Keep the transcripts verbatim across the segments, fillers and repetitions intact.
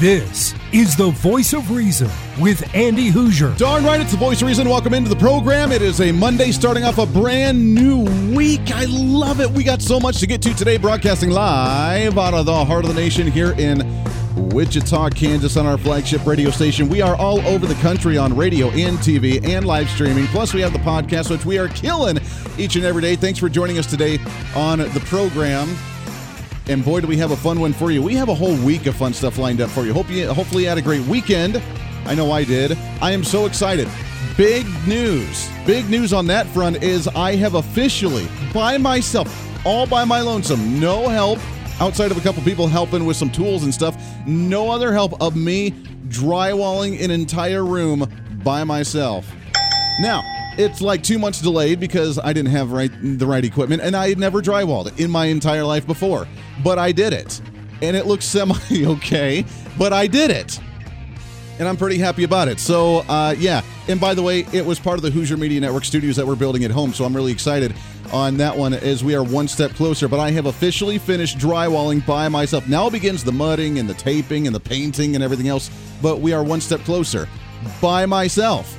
This is The Voice of Reason with Andy Hooser. Darn right, it's The Voice of Reason. Welcome into the program. It is a Monday starting off a brand new week. I love it. We got so much to get to today, broadcasting live out of the heart of the nation here in Wichita, Kansas on our flagship radio station. We are all over the country on radio and T V and live streaming. Plus, we have the podcast, which we are killing each and every day. Thanks for joining us today on the program. And boy, do we have a fun one for you. We have a whole week of fun stuff lined up for you. Hope you, hopefully you had a great weekend. I know I did. I am so excited. Big news. Big news on that front is I have officially, by myself, all by my lonesome, no help, outside of a couple people helping with some tools and stuff, no other help of me drywalling an entire room by myself. Now, it's like two months delayed because I didn't have right, the right equipment, and I had never drywalled it in my entire life before. But I did it, and it looks semi-okay, but I did it, and I'm pretty happy about it. So, uh, yeah, and by the way, it was part of the Hoosier Media Network studios that we're building at home, so I'm really excited on that one as we are one step closer. But I have officially finished drywalling by myself. Now begins the mudding and the taping and the painting and everything else, but we are one step closer by myself.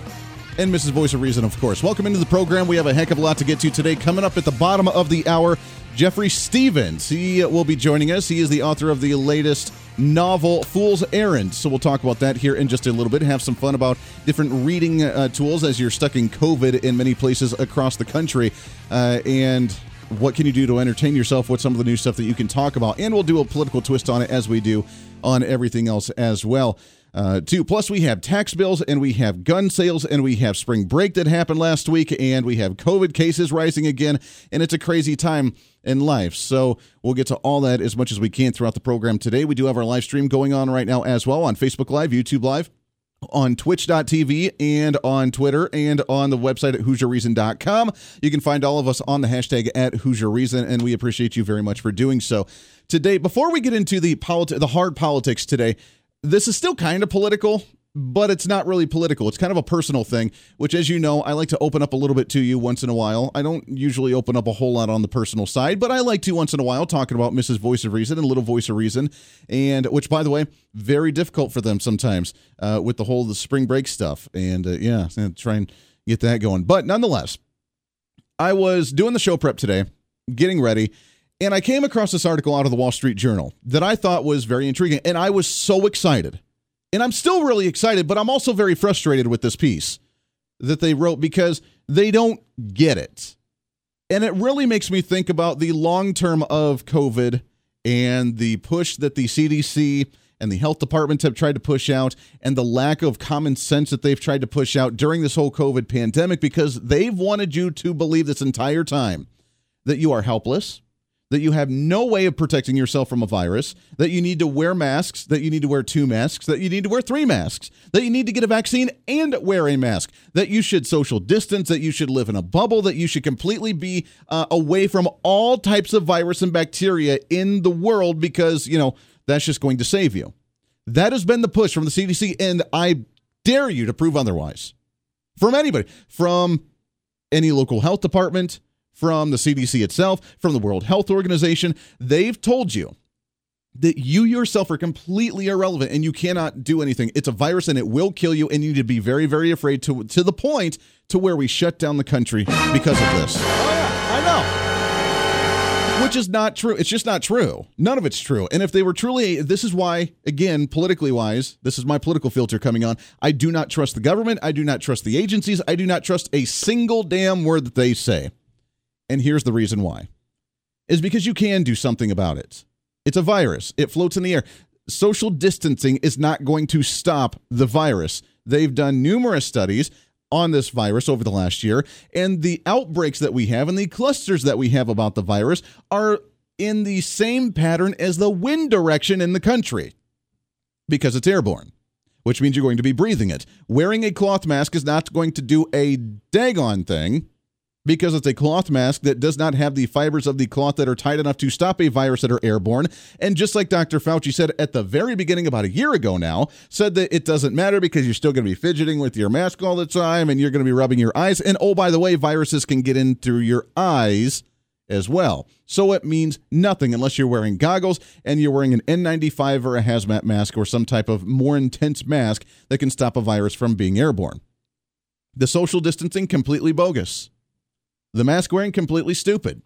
And Missus Voice of Reason, of course. Welcome into the program. We have a heck of a lot to get to today. Coming up at the bottom of the hour, Jeffrey Stephens. He will be joining us. He is the author of the latest novel, Fool's Errand. So we'll talk about that here in just a little bit. Have some fun about different reading uh, tools as you're stuck in COVID in many places across the country. Uh, and what can you do to entertain yourself? What's some of the new stuff that you can talk about? And we'll do a political twist on it as we do on everything else as well. Uh, two. Plus, we have tax bills, and we have gun sales, and we have spring break that happened last week, and we have COVID cases rising again, and it's a crazy time in life. So we'll get to all that as much as we can throughout the program today. We do have our live stream going on right now as well on Facebook Live, YouTube Live, on twitch dot t v, and on Twitter, and on the website at Hoosier Reason dot com. You can find all of us on the hashtag at Hoosier Reason, and we appreciate you very much for doing so. Today, before we get into the politi- the hard politics today, this is still kind of political, but it's not really political. It's kind of a personal thing, which, as you know, I like to open up a little bit to you once in a while. I don't usually open up a whole lot on the personal side, but I like to once in a while, talking about Missus Voice of Reason and Little Voice of Reason, and which, by the way, very difficult for them sometimes uh, with the whole the spring break stuff. And, uh, yeah, try and get that going. But nonetheless, I was doing the show prep today, getting ready, and I came across this article out of the Wall Street Journal that I thought was very intriguing, and I was so excited. And I'm still really excited, but I'm also very frustrated with this piece that they wrote because they don't get it. And it really makes me think about the long term of COVID and the push that the C D C and the health departments have tried to push out and the lack of common sense that they've tried to push out during this whole COVID pandemic, because they've wanted you to believe this entire time that you are helpless, that you have no way of protecting yourself from a virus, that you need to wear masks, that you need to wear two masks, that you need to wear three masks, that you need to get a vaccine and wear a mask, that you should social distance, that you should live in a bubble, that you should completely be uh, away from all types of virus and bacteria in the world because, you know, that's just going to save you. That has been the push from the C D C, and I dare you to prove otherwise. From anybody, from any local health department, from the C D C itself, from the World Health Organization, they've told you that you yourself are completely irrelevant and you cannot do anything. It's a virus and it will kill you, and you need to be very, very afraid to to the point to where we shut down the country because of this. Oh, yeah, I know. Which is not true. It's just not true. None of it's true. And if they were truly, this is why, again, politically wise, this is my political filter coming on. I do not trust the government. I do not trust the agencies. I do not trust a single damn word that they say. And here's the reason why. Is because you can do something about it. It's a virus. It floats in the air. Social distancing is not going to stop the virus. They've done numerous studies on this virus over the last year, and the outbreaks that we have and the clusters that we have about the virus are in the same pattern as the wind direction in the country because it's airborne, which means you're going to be breathing it. Wearing a cloth mask is not going to do a daggone thing, because it's a cloth mask that does not have the fibers of the cloth that are tight enough to stop a virus that are airborne. And just like Doctor Fauci said at the very beginning about a year ago now, said that it doesn't matter because you're still going to be fidgeting with your mask all the time and you're going to be rubbing your eyes. And oh, by the way, viruses can get in through your eyes as well. So it means nothing unless you're wearing goggles and you're wearing an N ninety-five or a hazmat mask or some type of more intense mask that can stop a virus from being airborne. The social distancing, completely bogus. The mask wearing, completely stupid.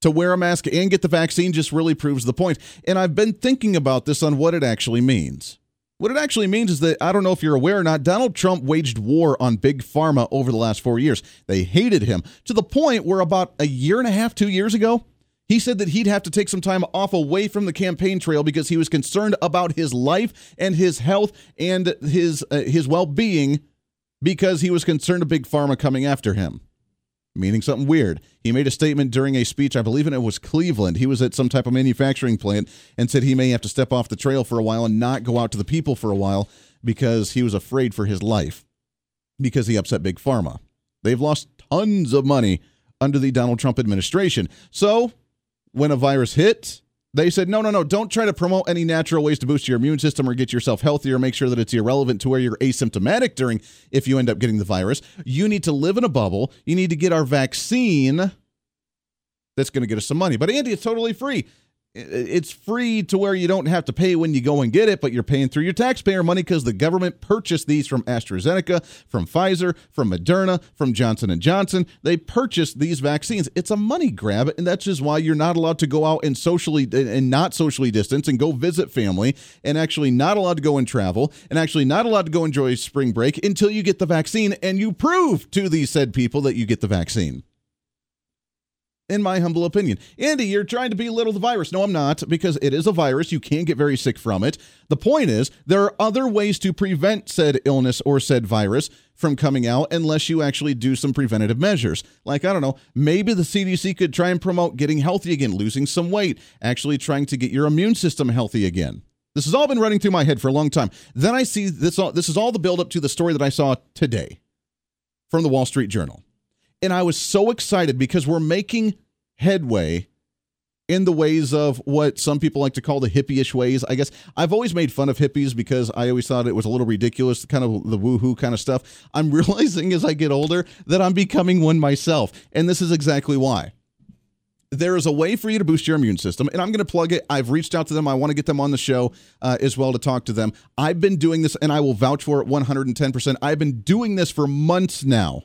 To wear a mask and get the vaccine just really proves the point. And I've been thinking about this on what it actually means. What it actually means is that, I don't know if you're aware or not, Donald Trump waged war on Big Pharma over the last four years. They hated him to the point where about a year and a half, two years ago, he said that he'd have to take some time off away from the campaign trail because he was concerned about his life and his health and his uh, his well-being because he was concerned of Big Pharma coming after him. Meaning something weird. He made a statement during a speech, I believe it was Cleveland. He was at some type of manufacturing plant and said he may have to step off the trail for a while and not go out to the people for a while because he was afraid for his life because he upset Big Pharma. They've lost tons of money under the Donald Trump administration. So when a virus hit, they said, no, no, no, don't try to promote any natural ways to boost your immune system or get yourself healthier. Make sure that it's irrelevant to where you're asymptomatic during if you end up getting the virus. You need to live in a bubble. You need to get our vaccine. That's going to get us some money. But, Andy, it's totally free. It's free to where you don't have to pay when you go and get it, but you're paying through your taxpayer money because the government purchased these from AstraZeneca, from Pfizer, from Moderna, from Johnson and Johnson. They purchased these vaccines. It's a money grab, and that's just why you're not allowed to go out and socially and not socially distance and go visit family and actually not allowed to go and travel and actually not allowed to go enjoy spring break until you get the vaccine and you prove to these said people that you get the vaccine. In my humble opinion. Andy, you're trying to belittle the virus. No, I'm not, because it is a virus. You can get very sick from it. The point is, there are other ways to prevent said illness or said virus from coming out unless you actually do some preventative measures. Like, I don't know, maybe the C D C could try and promote getting healthy again, losing some weight, actually trying to get your immune system healthy again. This has all been running through my head for a long time. Then I see this, all, this is all the buildup to the story that I saw today from the Wall Street Journal. And I was so excited because we're making headway in the ways of what some people like to call the hippie-ish ways. I guess I've always made fun of hippies because I always thought it was a little ridiculous, kind of the woo-hoo kind of stuff. I'm realizing as I get older that I'm becoming one myself. And this is exactly why. There is a way for you to boost your immune system, and I'm going to plug it. I've reached out to them. I want to get them on the show uh, as well to talk to them. I've been doing this, and I will vouch for it one hundred ten percent. I've been doing this for months now.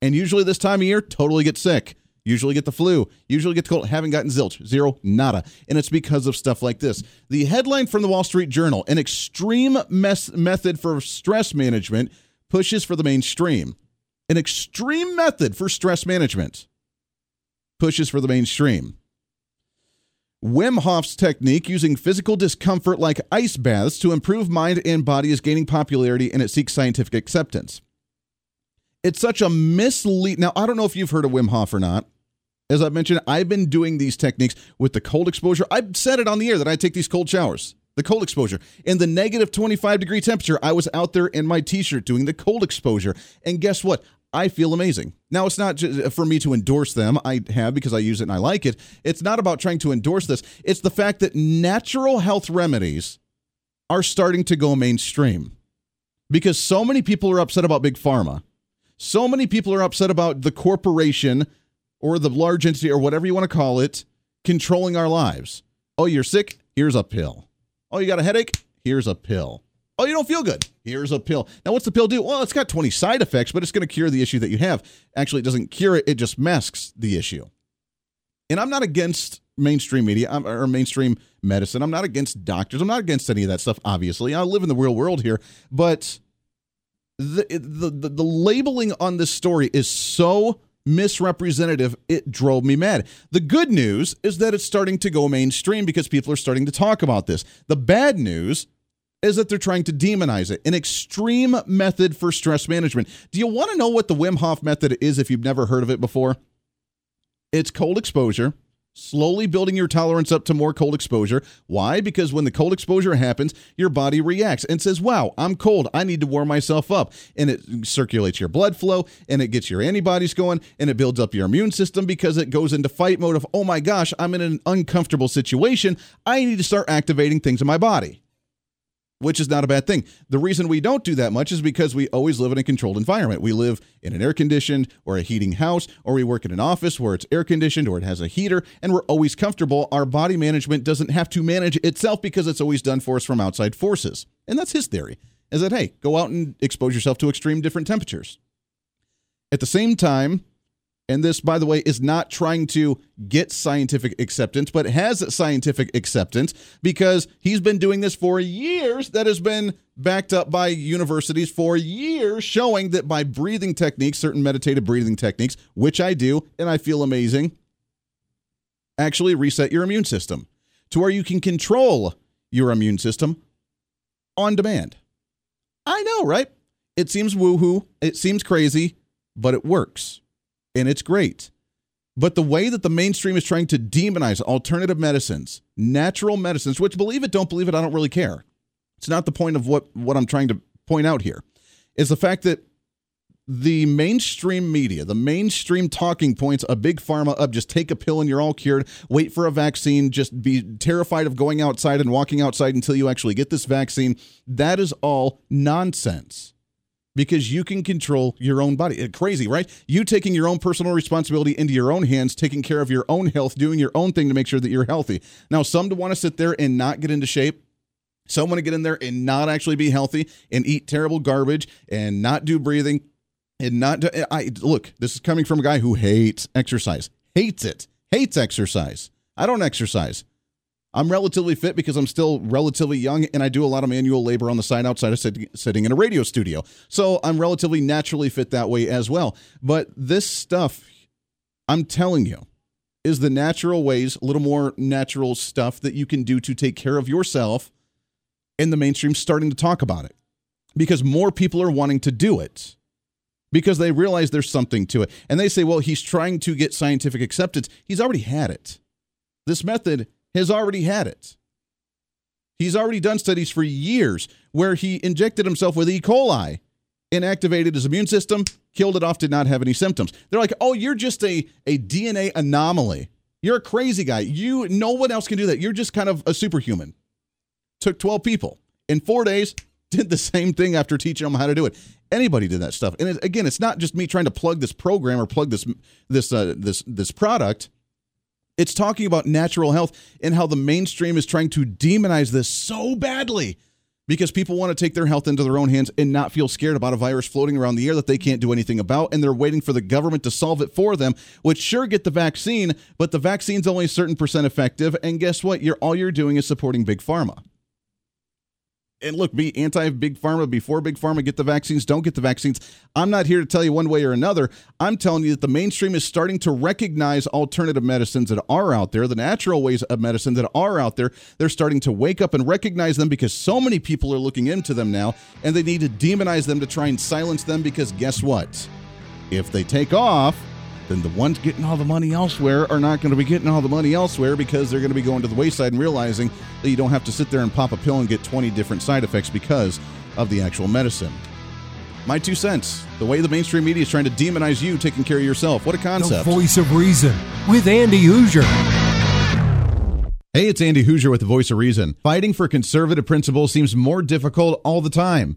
And usually this time of year, totally get sick, usually get the flu, usually get the cold, haven't gotten zilch, zero, nada. And it's because of stuff like this. The headline from the Wall Street Journal, an extreme mes- method for stress management pushes for the mainstream. An extreme method for stress management pushes for the mainstream. Wim Hof's technique using physical discomfort like ice baths to improve mind and body is gaining popularity and it seeks scientific acceptance. It's such a mislead. Now, I don't know if you've heard of Wim Hof or not. As I mentioned, I've been doing these techniques with the cold exposure. I've said it on the air that I take these cold showers, the cold exposure. In the negative twenty-five degree temperature, I was out there in my T-shirt doing the cold exposure. And guess what? I feel amazing. Now, it's not just for me to endorse them. I have because I use it and I like it. It's not about trying to endorse this. It's the fact that natural health remedies are starting to go mainstream because so many people are upset about Big Pharma. So many people are upset about the corporation or the large entity or whatever you want to call it controlling our lives. Oh, you're sick? Here's a pill. Oh, you got a headache? Here's a pill. Oh, you don't feel good? Here's a pill. Now, what's the pill do? Well, it's got twenty side effects, but it's going to cure the issue that you have. Actually, it doesn't cure it. It just masks the issue. And I'm not against mainstream media or mainstream medicine. I'm not against doctors. I'm not against any of that stuff, obviously. I live in the real world here, but The, the the the labeling on this story is so misrepresentative, it drove me mad. The good news is that it's starting to go mainstream because people are starting to talk about this. The bad news is that they're trying to demonize it. An extreme method for stress management. Do you want to know what the Wim Hof method is if you've never heard of it before? It's cold exposure, slowly building your tolerance up to more cold exposure. Why? Because when the cold exposure happens, your body reacts and says, wow, I'm cold. I need to warm myself up. And it circulates your blood flow, and it gets your antibodies going, and it builds up your immune system because it goes into fight mode of, oh my gosh, I'm in an uncomfortable situation. I need to start activating things in my body, which is not a bad thing. The reason we don't do that much is because we always live in a controlled environment. We live in an air-conditioned or a heating house, or we work in an office where it's air-conditioned or it has a heater, and we're always comfortable. Our body management doesn't have to manage itself because it's always done for us from outside forces. And that's his theory, is that, hey, go out and expose yourself to extreme different temperatures. At the same time, and this, by the way, is not trying to get scientific acceptance, but has scientific acceptance because he's been doing this for years. That has been backed up by universities for years, showing that by breathing techniques, certain meditative breathing techniques, which I do, and I feel amazing, actually reset your immune system to where you can control your immune system on demand. I know, right? It seems woo-hoo. It seems crazy, but it works. And it's great. But the way that the mainstream is trying to demonize alternative medicines, natural medicines, which, believe it, don't believe it, I don't really care. It's not the point of what, what I'm trying to point out here, is the fact that the mainstream media, the mainstream talking points, a big pharma up, just take a pill and you're all cured, wait for a vaccine, just be terrified of going outside and walking outside until you actually get this vaccine. That is all nonsense. Because you can control your own body. Crazy, right? You taking your own personal responsibility into your own hands, taking care of your own health, doing your own thing to make sure that you're healthy. Now, some want to sit there and not get into shape. Some want to get in there and not actually be healthy and eat terrible garbage and not do breathing and not do, I look, this is coming from a guy who hates exercise, hates it, hates exercise. I don't exercise. I'm relatively fit because I'm still relatively young, and I do a lot of manual labor on the side outside of sit- sitting in a radio studio. So I'm relatively naturally fit that way as well. But this stuff, I'm telling you, is the natural ways, a little more natural stuff that you can do to take care of yourself, and the mainstream's starting to talk about it because more people are wanting to do it. Because they realize there's something to it. And they say, well, he's trying to get scientific acceptance. He's already had it. This method has already had it. He's already done studies for years where he injected himself with E. coli and activated his immune system, killed it off, did not have any symptoms. They're like, oh, you're just a, a D N A anomaly. You're a crazy guy. You, no one else can do that. You're just kind of a superhuman. Took twelve people in four days, did the same thing after teaching them how to do it. Anybody did that stuff. And it, again, it's not just me trying to plug this program or plug this this uh, this this product. It's talking about natural health and how the mainstream is trying to demonize this so badly because people want to take their health into their own hands and not feel scared about a virus floating around the air that they can't do anything about, and they're waiting for the government to solve it for them, which sure, get the vaccine, but the vaccine's only a certain percent effective, and guess what? You're all you're doing is supporting Big Pharma. And look, be anti-Big Pharma before Big Pharma, get the vaccines, don't get the vaccines. I'm not here to tell you one way or another. I'm telling you that the mainstream is starting to recognize alternative medicines that are out there, the natural ways of medicine that are out there. They're starting to wake up and recognize them because so many people are looking into them now, and they need to demonize them to try and silence them because guess what? If they take off, then the ones getting all the money elsewhere are not going to be getting all the money elsewhere because they're going to be going to the wayside and realizing that you don't have to sit there and pop a pill and get twenty different side effects because of the actual medicine. My two cents, the way the mainstream media is trying to demonize you taking care of yourself. What a concept. The Voice of Reason with Andy Hoosier. Hey, it's Andy Hoosier with The Voice of Reason. Fighting for conservative principles seems more difficult all the time.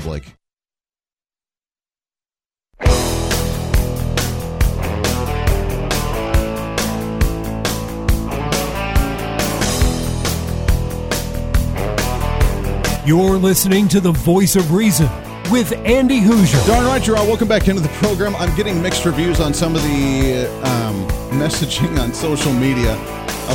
You're listening to The Voice of Reason with Andy Hoosier. Darn right you are. Welcome back into the program. I'm getting mixed reviews on some of the um, messaging on social media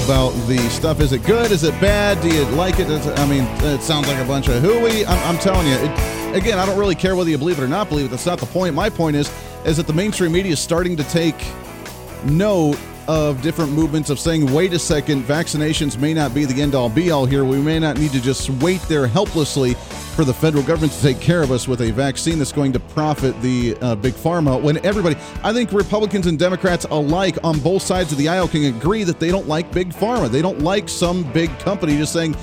about the stuff. Is it good? Is it bad? Do you like it? Does it I mean, it sounds like a bunch of hooey. I'm, I'm telling you, it, again, I don't really care whether you believe it or not believe it. That's not the point. My point is, is that the mainstream media is starting to take note of different movements of saying, wait a second, vaccinations may not be the end-all be-all here. We may not need to just wait there helplessly for the federal government to take care of us with a vaccine that's going to profit the uh, big pharma. When everybody, I think Republicans and Democrats alike on both sides of the aisle can agree that they don't like big pharma. They don't like some big company just saying,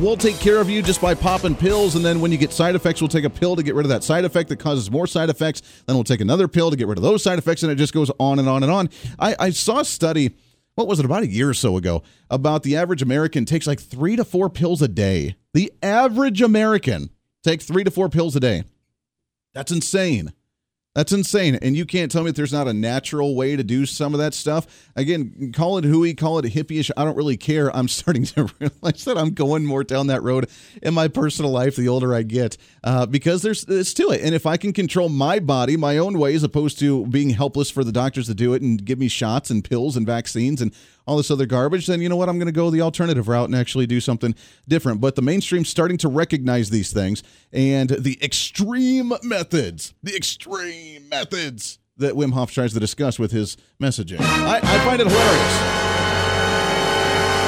we'll take care of you just by popping pills, and then when you get side effects, we'll take a pill to get rid of that side effect that causes more side effects. Then we'll take another pill to get rid of those side effects, and it just goes on and on and on. I, I saw a study, what was it, about a year or so ago, about the average American takes like three to four pills a day. The average American takes three to four pills a day. That's insane. That's insane. And you can't tell me that there's not a natural way to do some of that stuff. Again, call it hooey, call it hippie-ish. I don't really care. I'm starting to realize that I'm going more down that road in my personal life the older I get uh, because there's it's to it. And if I can control my body my own way as opposed to being helpless for the doctors to do it and give me shots and pills and vaccines and all this other garbage, then you know what? I'm going to go the alternative route and actually do something different. But the mainstream's starting to recognize these things and the extreme methods, the extreme methods that Wim Hof tries to discuss with his messaging. I, I find it hilarious.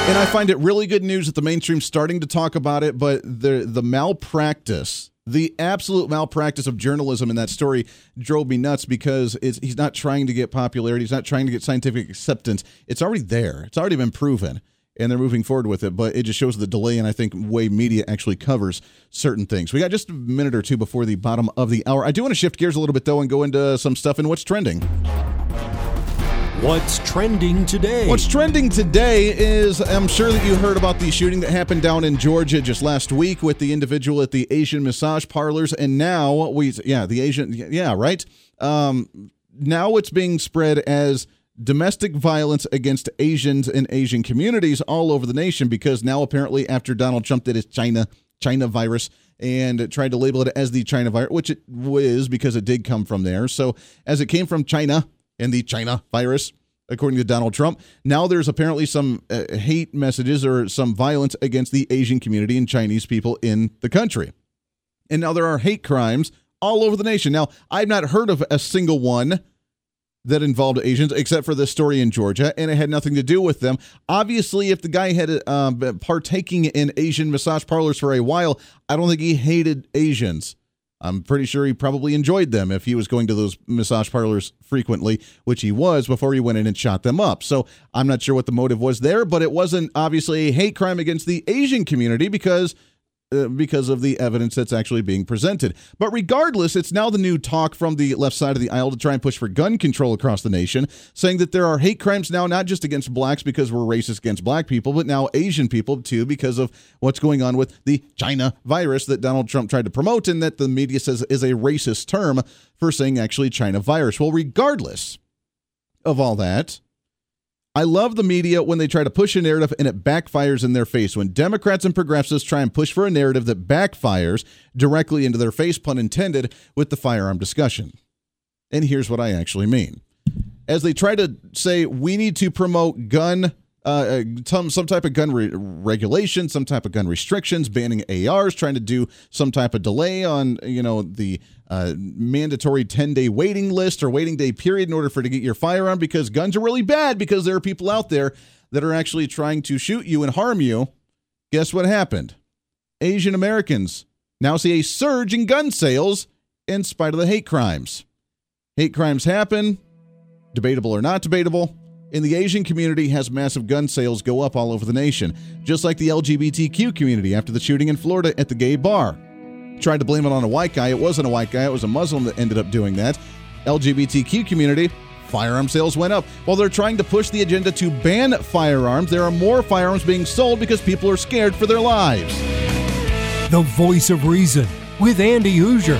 And I find it really good news that the mainstream's starting to talk about it, but the the malpractice, the absolute malpractice of journalism in that story drove me nuts because it's, he's not trying to get popularity. He's not trying to get scientific acceptance. It's already there. It's already been proven, and they're moving forward with it, but it just shows the delay, and I think way media actually covers certain things. We got just a minute or two before the bottom of the hour. I do want to shift gears a little bit, though, and go into some stuff in what's trending. What's trending today? What's trending today is, I'm sure that you heard about the shooting that happened down in Georgia just last week with the individual at the Asian massage parlors, and now we, yeah, the Asian, yeah, right? Um, now it's being spread as domestic violence against Asians and Asian communities all over the nation because now apparently after Donald Trump did his China, China virus, and tried to label it as the China virus, which it was because it did come from there. So as it came from China, and the China virus, according to Donald Trump. Now there's apparently some uh, hate messages or some violence against the Asian community and Chinese people in the country. And now there are hate crimes all over the nation. Now, I've not heard of a single one that involved Asians except for this story in Georgia, and it had nothing to do with them. Obviously, if the guy had um, been partaking in Asian massage parlors for a while, I don't think he hated Asians. I'm pretty sure he probably enjoyed them if he was going to those massage parlors frequently, which he was before he went in and shot them up. So I'm not sure what the motive was there, but it wasn't obviously a hate crime against the Asian community because uh, because of the evidence that's actually being presented. But regardless, it's now the new talk from the left side of the aisle to try and push for gun control across the nation, saying that there are hate crimes now, not just against blacks because we're racist against black people, but now Asian people too, because of what's going on with the China virus that Donald Trump tried to promote and that the media says is a racist term for saying actually China virus. Well, regardless of all that, I love the media when they try to push a narrative and it backfires in their face. When Democrats and progressives try and push for a narrative that backfires directly into their face, pun intended, with the firearm discussion. And here's what I actually mean. As they try to say we need to promote gun Uh, some, some type of gun re- regulation, some type of gun restrictions, banning A Rs, trying to do some type of delay on, you know, the uh, mandatory ten-day waiting list or waiting day period in order for to get your firearm, because guns are really bad, because there are people out there that are actually trying to shoot you and harm you. Guess what happened? Asian-Americans now see a surge in gun sales in spite of the hate crimes. Hate crimes happen, debatable or not debatable. And the Asian community has massive gun sales go up all over the nation, just like the L G B T Q community after the shooting in Florida at the gay bar. Tried to blame it on a white guy. It wasn't a white guy. It was a Muslim that ended up doing that. L G B T Q community, firearm sales went up. While they're trying to push the agenda to ban firearms, there are more firearms being sold because people are scared for their lives. The Voice of Reason with Andy Hoosier.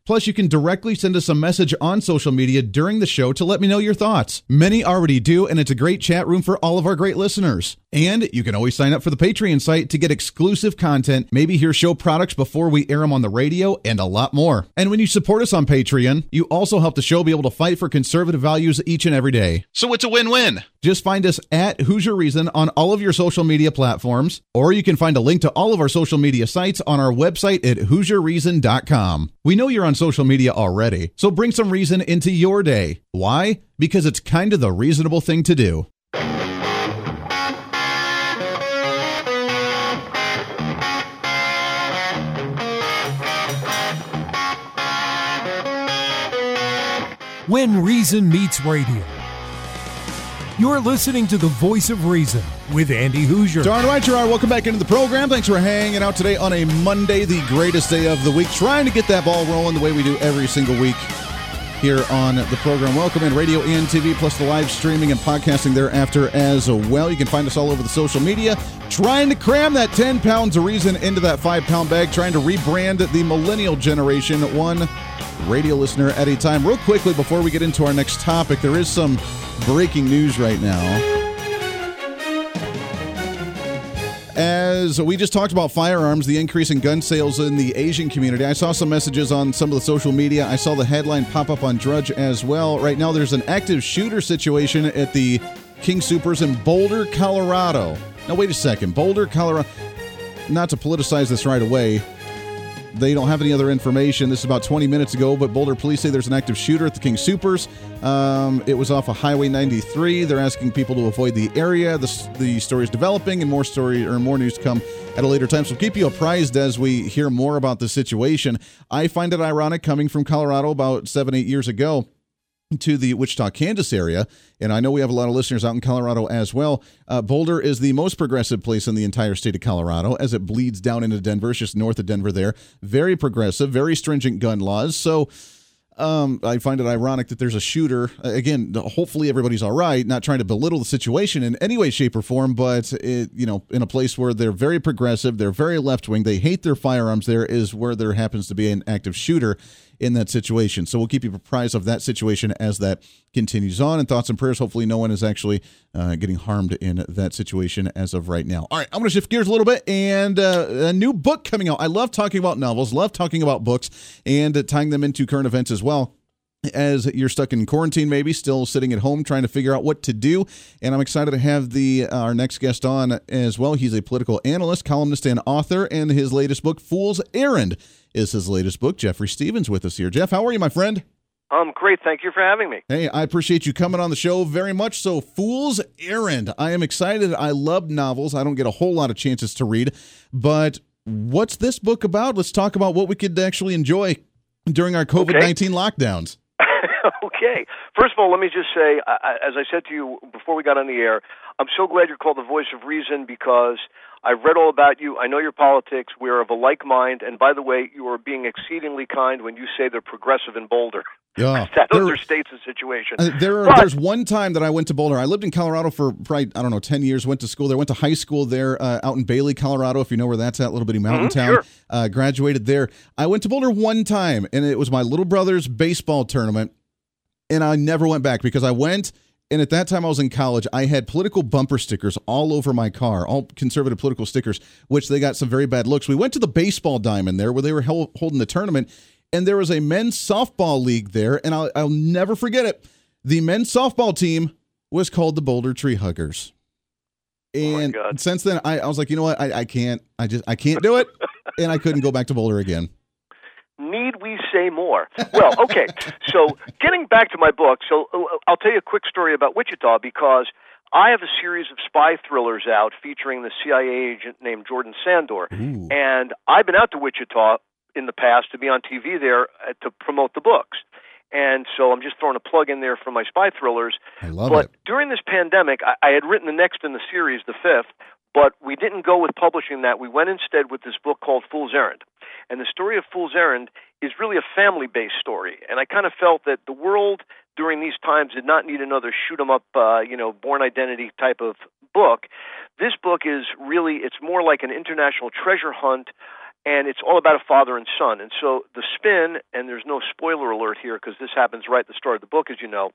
Plus, you can directly send us a message on social media during the show to let me know your thoughts. Many already do, and it's a great chat room for all of our great listeners. And you can always sign up for the Patreon site to get exclusive content, maybe hear show products before we air them on the radio, and a lot more. And when you support us on Patreon, you also help the show be able to fight for conservative values each and every day. So it's a win-win. Just find us at Hoosier Reason on all of your social media platforms, or you can find a link to all of our social media sites on our website at Hoosier Reason dot com. We know you're on social media already, so bring some reason into your day. Why? Because it's kind of the reasonable thing to do. When Reason Meets Radio. You're listening to The Voice of Reason with Andy Hoosier. Darn right you are. Welcome back into the program. Thanks for hanging out today on a Monday, the greatest day of the week, trying to get that ball rolling the way we do every single week here on the program. Welcome in radio and T V, plus the live streaming and podcasting thereafter as well. You can find us all over the social media, trying to cram that ten pounds of reason into that five-pound bag, trying to rebrand the millennial generation one radio listener at a time. Real quickly, before we get into our next topic, there is some breaking news right now. As we just talked about firearms, the increase in gun sales in the Asian community, I saw some messages on some of the social media. I saw the headline pop up on Drudge as well. Right now, there's an active shooter situation at the King Soopers in Boulder, Colorado. Now, wait a second. Boulder, Colorado. Not to politicize this right away. They don't have any other information. This is about twenty minutes ago, but Boulder police say there's an active shooter at the King Soopers. Um, it was off of Highway ninety-three. They're asking people to avoid the area. The, the story is developing, and more story or more news come at a later time. So keep you apprised as we hear more about the situation. I find it ironic, coming from Colorado about seven, eight years ago to the Wichita, Kansas area, and I know we have a lot of listeners out in Colorado as well. Uh, Boulder is the most progressive place in the entire state of Colorado, as it bleeds down into Denver. It's just north of Denver there. Very progressive, very stringent gun laws. So um, I find it ironic that there's a shooter. Again, hopefully everybody's all right, not trying to belittle the situation in any way, shape, or form, but it, you know, in a place where they're very progressive, they're very left-wing, they hate their firearms, there is where there happens to be an active shooter in that situation. So we'll keep you apprised of that situation as that continues on. And thoughts and prayers, hopefully no one is actually uh, getting harmed in that situation as of right now. All right, I'm going to shift gears a little bit, and uh, a new book coming out. I love talking about novels, love talking about books, and uh, tying them into current events as well. As you're stuck in quarantine, maybe still sitting at home trying to figure out what to do. And I'm excited to have the uh, our next guest on as well. He's a political analyst, columnist, and author, and his latest book, Fool's Errand, is his latest book. Jeffrey Stephens with us here. Jeff, how are you, my friend? Um, great. Thank you for having me. Hey, I appreciate you coming on the show very much. So, Fool's Errand. I am excited. I love novels. I don't get a whole lot of chances to read. But what's this book about? Let's talk about what we could actually enjoy during our COVID nineteen okay. lockdowns. Okay. First of all, let me just say, uh, as I said to you before we got on the air, I'm so glad you're called the Voice of Reason, because I've read all about you. I know your politics. We are of a like mind. And by the way, you are being exceedingly kind when you say they're progressive in Boulder. Yeah, that there, understates the situation. Uh, there are, but, there's one time that I went to Boulder. I lived in Colorado for probably, I don't know, ten years, went to school there, went to high school there uh, out in Bailey, Colorado, if you know where that's at, little bitty mountain mm-hmm, town. Sure. Uh, graduated there. I went to Boulder one time, and it was my little brother's baseball tournament, and I never went back because I went, and at that time I was in college. I had political bumper stickers all over my car, all conservative political stickers, which they got some very bad looks. We went to the baseball diamond there where they were held, holding the tournament, and there was a men's softball league there, and I'll, I'll never forget it. The men's softball team was called the Boulder Tree Huggers. And oh since then, I, I was like, you know what? I, I can't. I just I can't do it, and I couldn't go back to Boulder again. Need we say more? Well, okay. So getting back to my book, so I'll tell you a quick story about Wichita, because I have a series of spy thrillers out featuring the C I A agent named Jordan Sandor. Ooh. And I've been out to Wichita in the past to be on T V there uh, to promote the books. And so I'm just throwing a plug in there for my spy thrillers. I love but it. But during this pandemic, I, I had written the next in the series, the fifth, but we didn't go with publishing that. We went instead with this book called Fool's Errand. And the story of Fool's Errand is really a family-based story. And I kind of felt that the world during these times did not need another shoot-'em-up, uh, you know, Born Identity type of book. This book is really, it's more like an international treasure hunt, and it's all about a father and son. And so the spin, and there's no spoiler alert here because this happens right at the start of the book, as you know,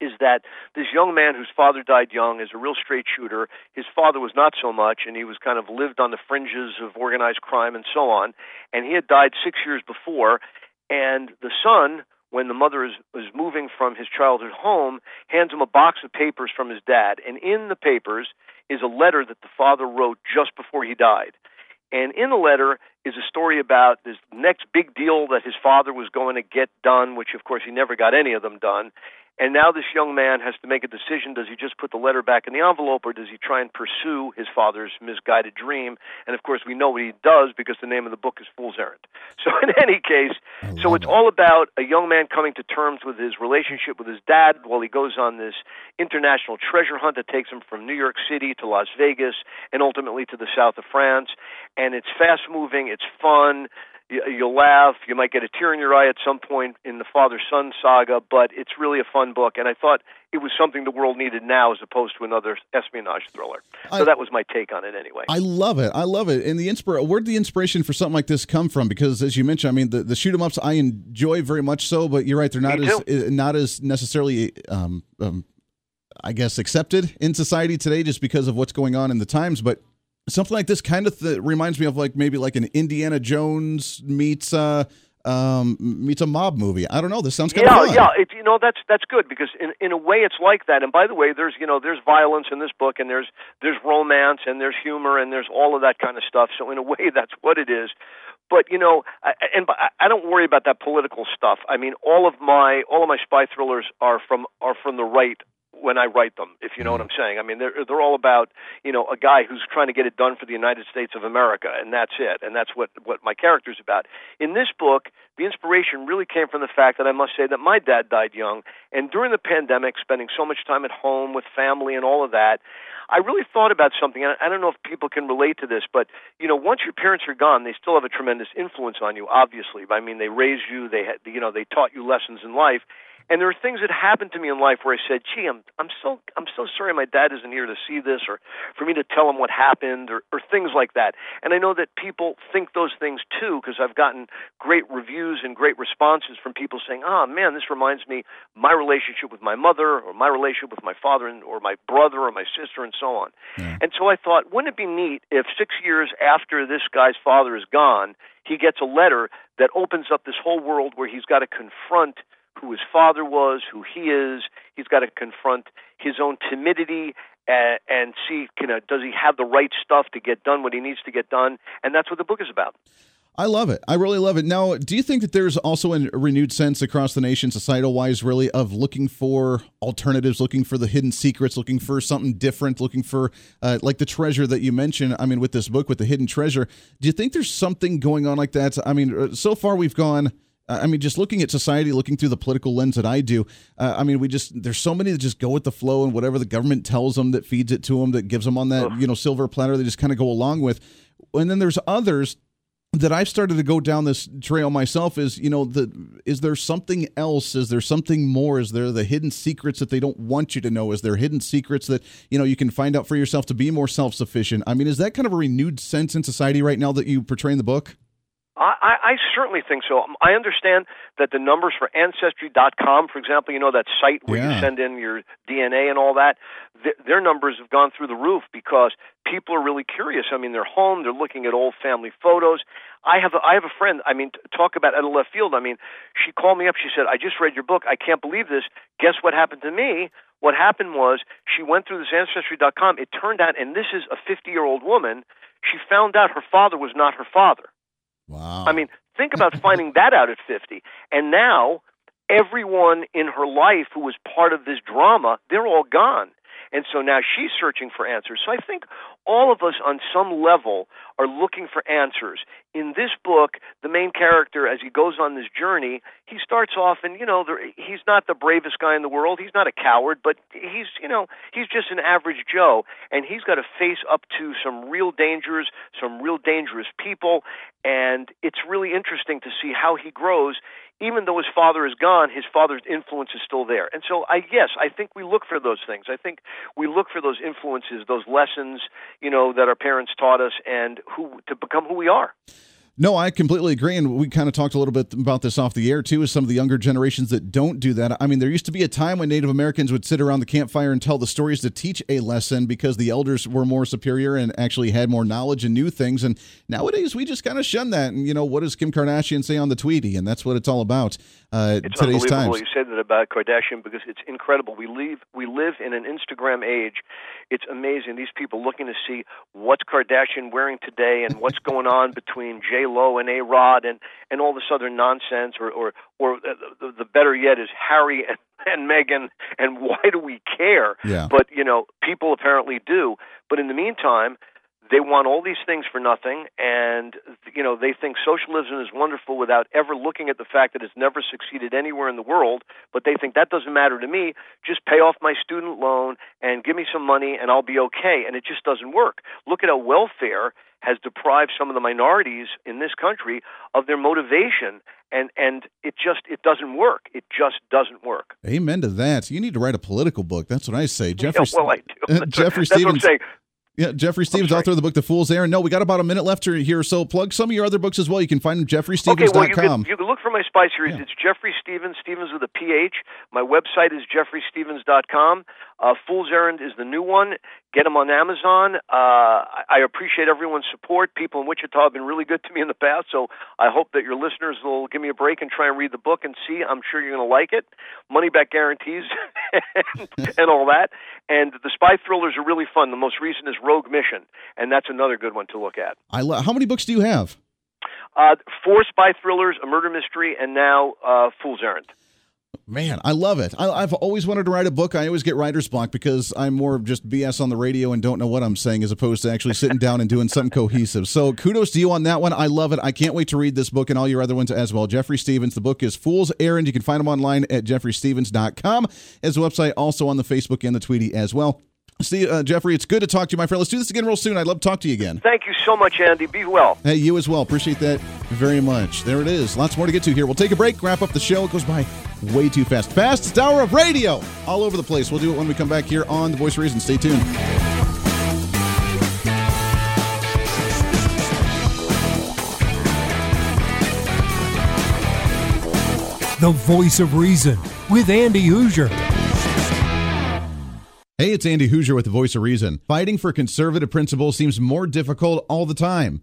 is that this young man whose father died young is a real straight shooter. His father was not so much, and he was kind of lived on the fringes of organized crime and so on. And he had died six years before, and the son, when the mother is, is moving from his childhood home, hands him a box of papers from his dad. And in the papers is a letter that the father wrote just before he died. And in the letter is a story about this next big deal that his father was going to get done, which, of course, he never got any of them done. And now this young man has to make a decision. Does he just put the letter back in the envelope, or does he try and pursue his father's misguided dream? And, of course, we know what he does because the name of the book is Fool's Errand. So in any case, so it's all about a young man coming to terms with his relationship with his dad while he goes on this international treasure hunt that takes him from New York City to Las Vegas and ultimately to the south of France. And it's fast-moving. It's fun. You'll laugh. You might get a tear in your eye at some point in the father-son saga, but it's really a fun book, and I thought it was something the world needed now as opposed to another espionage thriller. So I, that was my take on it anyway. I love it. I love it. And the inspira- where'd the inspiration for something like this come from? Because as you mentioned, I mean, the, the shoot-'em-ups I enjoy very much so, but you're right, they're not, as, is, not as necessarily, um, um, I guess, accepted in society today just because of what's going on in the times, but something like this kind of th- reminds me of like maybe like an Indiana Jones meets uh, um, meets a mob movie. I don't know. This sounds kind yeah, of fun. Yeah, yeah. You know, that's that's good because in, in a way it's like that. And by the way, there's you know there's violence in this book, and there's there's romance, and there's humor, and there's all of that kind of stuff. So in a way, that's what it is. But you know, I, and I don't worry about that political stuff. I mean, all of my all of my spy thrillers are from are from the right. When I write them, if you know what I'm saying. I mean, they're, they're all about, you know, a guy who's trying to get it done for the United States of America, and that's it, and that's what, what my character's about. In this book, the inspiration really came from the fact that I must say that my dad died young, and during the pandemic, spending so much time at home with family and all of that, I really thought about something, and I don't know if people can relate to this, but, you know, once your parents are gone, they still have a tremendous influence on you, obviously. I mean, they raised you, they had, you know, they taught you lessons in life. And there are things that happened to me in life where I said, gee, I'm, I'm so I'm so sorry my dad isn't here to see this or for me to tell him what happened or, or things like that. And I know that people think those things too because I've gotten great reviews and great responses from people saying, oh, man, this reminds me my relationship with my mother or my relationship with my father and or my brother or my sister and so on. Yeah. And so I thought, wouldn't it be neat if six years after this guy's father is gone, he gets a letter that opens up this whole world where he's got to confront who his father was, who he is. He's got to confront his own timidity and, and see, you know, does he have the right stuff to get done what he needs to get done? And that's what the book is about. I love it. I really love it. Now, do you think that there's also a renewed sense across the nation, societal-wise, really, of looking for alternatives, looking for the hidden secrets, looking for something different, looking for, uh, like, the treasure that you mentioned, I mean, with this book, with the hidden treasure? Do you think there's something going on like that? I mean, so far we've gone Uh, I mean, just looking at society, looking through the political lens that I do, uh, I mean, we just there's so many that just go with the flow and whatever the government tells them that feeds it to them, that gives them on that, you know, silver platter. They just kind of go along with. And then there's others that I've started to go down this trail myself is, you know, the is there something else? Is there something more? Is there the hidden secrets that they don't want you to know? Is there hidden secrets that, you know, you can find out for yourself to be more self-sufficient? I mean, is that kind of a renewed sense in society right now that you portray in the book? I, I certainly think so. I understand that the numbers for Ancestry dot com, for example, you know, that site where yeah. you send in your D N A and all that, th- their numbers have gone through the roof because people are really curious. I mean, they're home, they're looking at old family photos. I have a, I have a friend, I mean, talk about out of left field. I mean, she called me up, she said, I just read your book, I can't believe this. Guess what happened to me? What happened was she went through this Ancestry dot com, it turned out, and this is a fifty-year-old woman, she found out her father was not her father. Wow. I mean, think about finding that out at fifty. And now, everyone in her life who was part of this drama, they're all gone. And so now she's searching for answers. So I think all of us on some level are looking for answers. In this book, the main character, as he goes on this journey, he starts off and, you know, there, he's not the bravest guy in the world. He's not a coward, but he's, you know, he's just an average Joe. And he's got to face up to some real dangers, some real dangerous people. And it's really interesting to see how he grows. Even though his father is gone, his father's influence is still there. And so, I yes, I think we look for those things. I think we look for those influences, those lessons, you know, that our parents taught us and who to become who we are. No, I completely agree, and we kind of talked a little bit about this off the air, too, is some of the younger generations that don't do that. I mean, there used to be a time when Native Americans would sit around the campfire and tell the stories to teach a lesson because the elders were more superior and actually had more knowledge and knew things, and nowadays we just kind of shun that, and, you know, what does Kim Kardashian say on the Tweety? And that's what it's all about uh, it's today's times. It's unbelievable you said that about Kardashian because it's incredible. We live, we live in an Instagram age. It's amazing. These people looking to see what's Kardashian wearing today and what's going on between J. Low and A-Rod and, and all this other nonsense, or or, or the, the better yet is Harry and, and Meghan, and why do we care? Yeah. But, you know, people apparently do. But in the meantime, they want all these things for nothing, and, you know, they think socialism is wonderful without ever looking at the fact that it's never succeeded anywhere in the world, but they think that doesn't matter to me. Just pay off my student loan and give me some money and I'll be okay, and it just doesn't work. Look at how welfare has deprived some of the minorities in this country of their motivation, and and it just it doesn't work. It just doesn't work. Amen to that. You need to write a political book. That's what I say. Jeffrey, yeah, well, I do. Jeffrey That's Stephens. What I'm saying. Yeah, Jeffrey Stephens, author of the book The Fool's Errand. No, we got about a minute left here, so plug some of your other books as well. You can find them at Jeffrey Stephens dot com. Okay, well, you can, you can look for my spy series. Yeah. It's Jeffrey Stephens, Stephens with a P H. My website is Jeffrey Stephens dot com. Uh, Fool's Errand is the new one. Get them on Amazon. Uh, I appreciate everyone's support. People in Wichita have been really good to me in the past, so I hope that your listeners will give me a break and try and read the book and see. I'm sure you're going to like it. Money-back guarantees and, and all that. And the spy thrillers are really fun. The most recent is Rogue Mission, and that's another good one to look at. I lo- How many books do you have? Uh, four spy thrillers, a murder mystery, and now uh, Fool's Errand. Man, I love it. I, I've always wanted to write a book. I always get writer's block because I'm more of just B S on the radio and don't know what I'm saying as opposed to actually sitting down and doing something cohesive. So kudos to you on that one. I love it. I can't wait to read this book and all your other ones as well. Jeffrey Stephens. The book is Fool's Errand. You can find him online at Jeffrey Stephens dot com as a website, also on the Facebook and the Tweety as well. See, uh, Jeffrey, it's good to talk to you, my friend. Let's do this again real soon. I'd love to talk to you again. Thank you so much, Andy. Be well. Hey, you as well. Appreciate that very much. There it is. Lots more to get to here. We'll take a break, wrap up the show. It goes by way too fast. Fastest hour of radio all over the place. We'll do it when we come back here on The Voice of Reason. Stay tuned. The Voice of Reason with Andy Hoosier. Hey, it's Andy Hoosier with The Voice of Reason. Fighting for conservative principles seems more difficult all the time.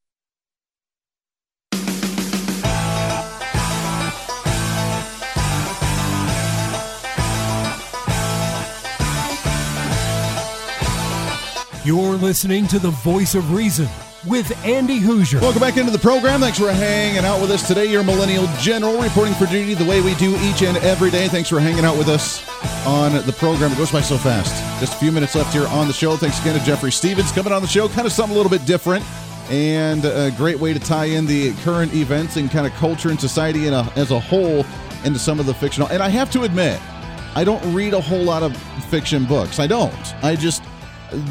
You're listening to The Voice of Reason with Andy Hoosier. Welcome back into the program. Thanks for hanging out with us today. Your Millennial General reporting for duty the way we do each and every day. Thanks for hanging out with us on the program. It goes by so fast. Just a few minutes left here on the show. Thanks again to Jeffrey Stephens coming on the show. Kind of something a little bit different and a great way to tie in the current events and kind of culture and society in a, as a whole into some of the fictional. And I have to admit, I don't read a whole lot of fiction books. I don't. I just...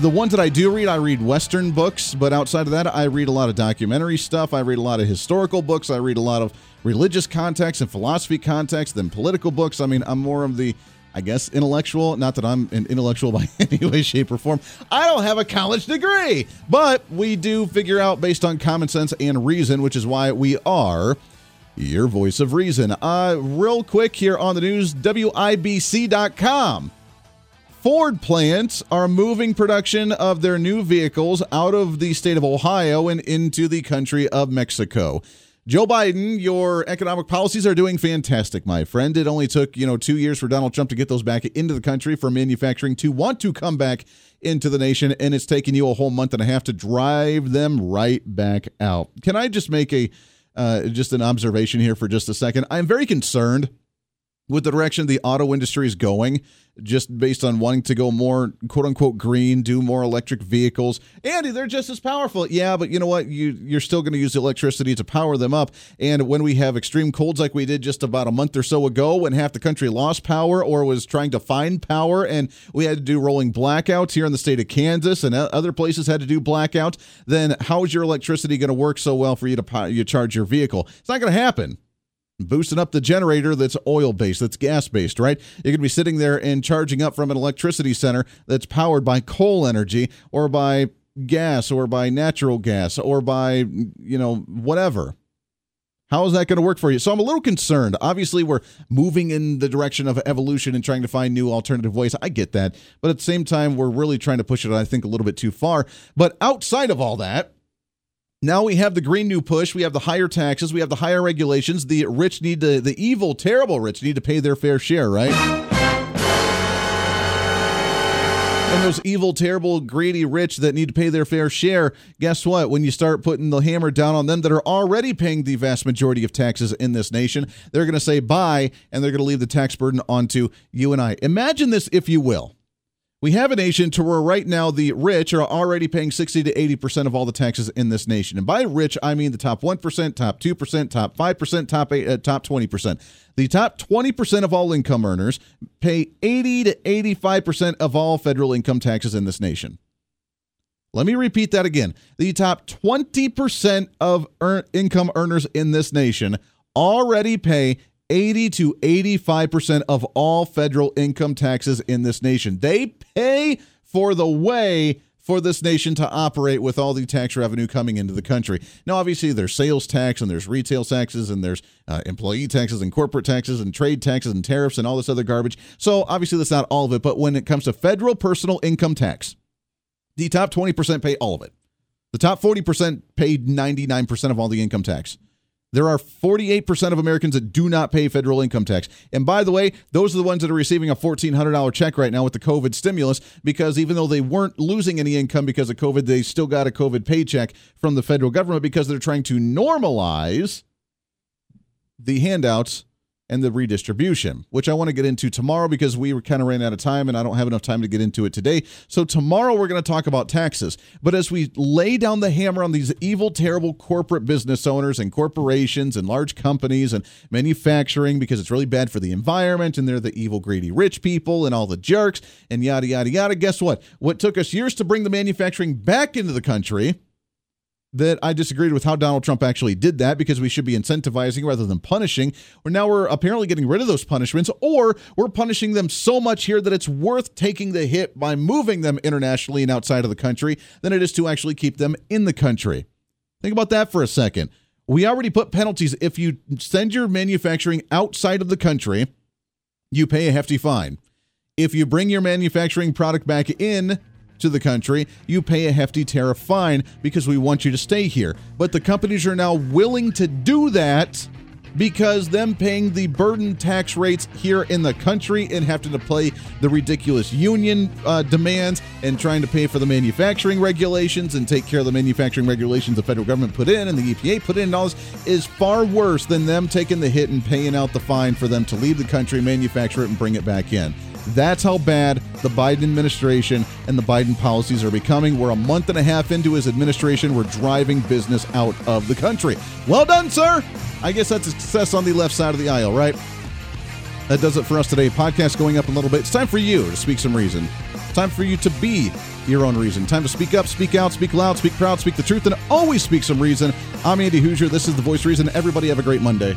The ones that I do read, I read Western books, but outside of that, I read a lot of documentary stuff. I read a lot of historical books. I read a lot of religious context and philosophy context, then political books. I mean, I'm more of the, I guess, intellectual. Not that I'm an intellectual by any way, shape, or form. I don't have a college degree, but we do figure out based on common sense and reason, which is why we are your voice of reason. Uh, real quick here on the news, W I B C dot com. Ford plants are moving production of their new vehicles out of the state of Ohio and into the country of Mexico. Joe Biden, your economic policies are doing fantastic, my friend. It only took, you know, two years for Donald Trump to get those back into the country for manufacturing to want to come back into the nation, and it's taken you a whole month and a half to drive them right back out. Can I just make a uh, just an observation here for just a second? I'm very concerned with the direction the auto industry is going, just based on wanting to go more, quote unquote, green, do more electric vehicles. Andy, they're just as powerful. Yeah, but you know what? You, you're still going to use electricity to power them up. And when we have extreme colds like we did just about a month or so ago, when half the country lost power or was trying to find power, and we had to do rolling blackouts here in the state of Kansas, and other places had to do blackouts, then how is your electricity going to work so well for you to power, you charge your vehicle? It's not going to happen. Boosting up the generator that's oil-based, that's gas-based, right? You're going to be sitting there and charging up from an electricity center that's powered by coal energy or by gas or by natural gas or by, you know, whatever. How is that going to work for you? So I'm a little concerned. Obviously, we're moving in the direction of evolution and trying to find new alternative ways. I get that. But at the same time, we're really trying to push it, I think, a little bit too far. But outside of all that, now we have the Green New push, we have the higher taxes, we have the higher regulations, the rich need to, the evil, terrible rich need to pay their fair share, right? And those evil, terrible, greedy rich that need to pay their fair share, guess what? When you start putting the hammer down on them that are already paying the vast majority of taxes in this nation, they're going to say bye, and they're going to leave the tax burden onto you and I. Imagine this, if you will. We have a nation to where right now the rich are already paying sixty to eighty percent of all the taxes in this nation. And by rich, I mean the top one percent, top two percent, top five percent, top eight, uh, top twenty percent. The top twenty percent of all income earners pay eighty to eighty-five percent of all federal income taxes in this nation. Let me repeat that again. The top twenty percent of earn, income earners in this nation already pay eighty to eighty-five percent of all federal income taxes in this nation. They pay for the way for this nation to operate with all the tax revenue coming into the country. Now, obviously, there's sales tax, and there's retail taxes, and there's uh, employee taxes, and corporate taxes, and trade taxes, and tariffs, and all this other garbage. So, obviously, that's not all of it. But when it comes to federal personal income tax, the top twenty percent pay all of it. The top forty percent paid ninety-nine percent of all the income tax. There are forty-eight percent of Americans that do not pay federal income tax. And by the way, those are the ones that are receiving a fourteen hundred dollars check right now with the COVID stimulus, because even though they weren't losing any income because of COVID, they still got a COVID paycheck from the federal government because they're trying to normalize the handouts and the redistribution, which I want to get into tomorrow because we were kind of ran out of time and I don't have enough time to get into it today. So tomorrow we're going to talk about taxes. But as we lay down the hammer on these evil, terrible corporate business owners and corporations and large companies and manufacturing, because it's really bad for the environment and they're the evil, greedy, rich people and all the jerks and yada, yada, yada. Guess what? What took us years to bring the manufacturing back into the country, that I disagreed with how Donald Trump actually did that, because we should be incentivizing rather than punishing. Or now we're apparently getting rid of those punishments, or we're punishing them so much here that it's worth taking the hit by moving them internationally and outside of the country than it is to actually keep them in the country. Think about that for a second. We already put penalties. If you send your manufacturing outside of the country, you pay a hefty fine. If you bring your manufacturing product back in to the country, you pay a hefty tariff fine because we want you to stay here. But the companies are now willing to do that because them paying the burden tax rates here in the country and having to play the ridiculous union uh, demands and trying to pay for the manufacturing regulations and take care of the manufacturing regulations the federal government put in and the E P A put in and all this is far worse than them taking the hit and paying out the fine for them to leave the country, manufacture it, and bring it back in. That's how bad the Biden administration and the Biden policies are becoming. We're a month and a half into his administration. We're driving business out of the country. Well done, sir. I guess that's a success on the left side of the aisle, right? That does it for us today. Podcast going up a little bit. It's time for you to speak some reason. It's time for you to be your own reason. Time to speak up, speak out, speak loud, speak proud, speak the truth, and always speak some reason. I'm Andy Hoosier. This is The Voice of Reason. Everybody have a great Monday.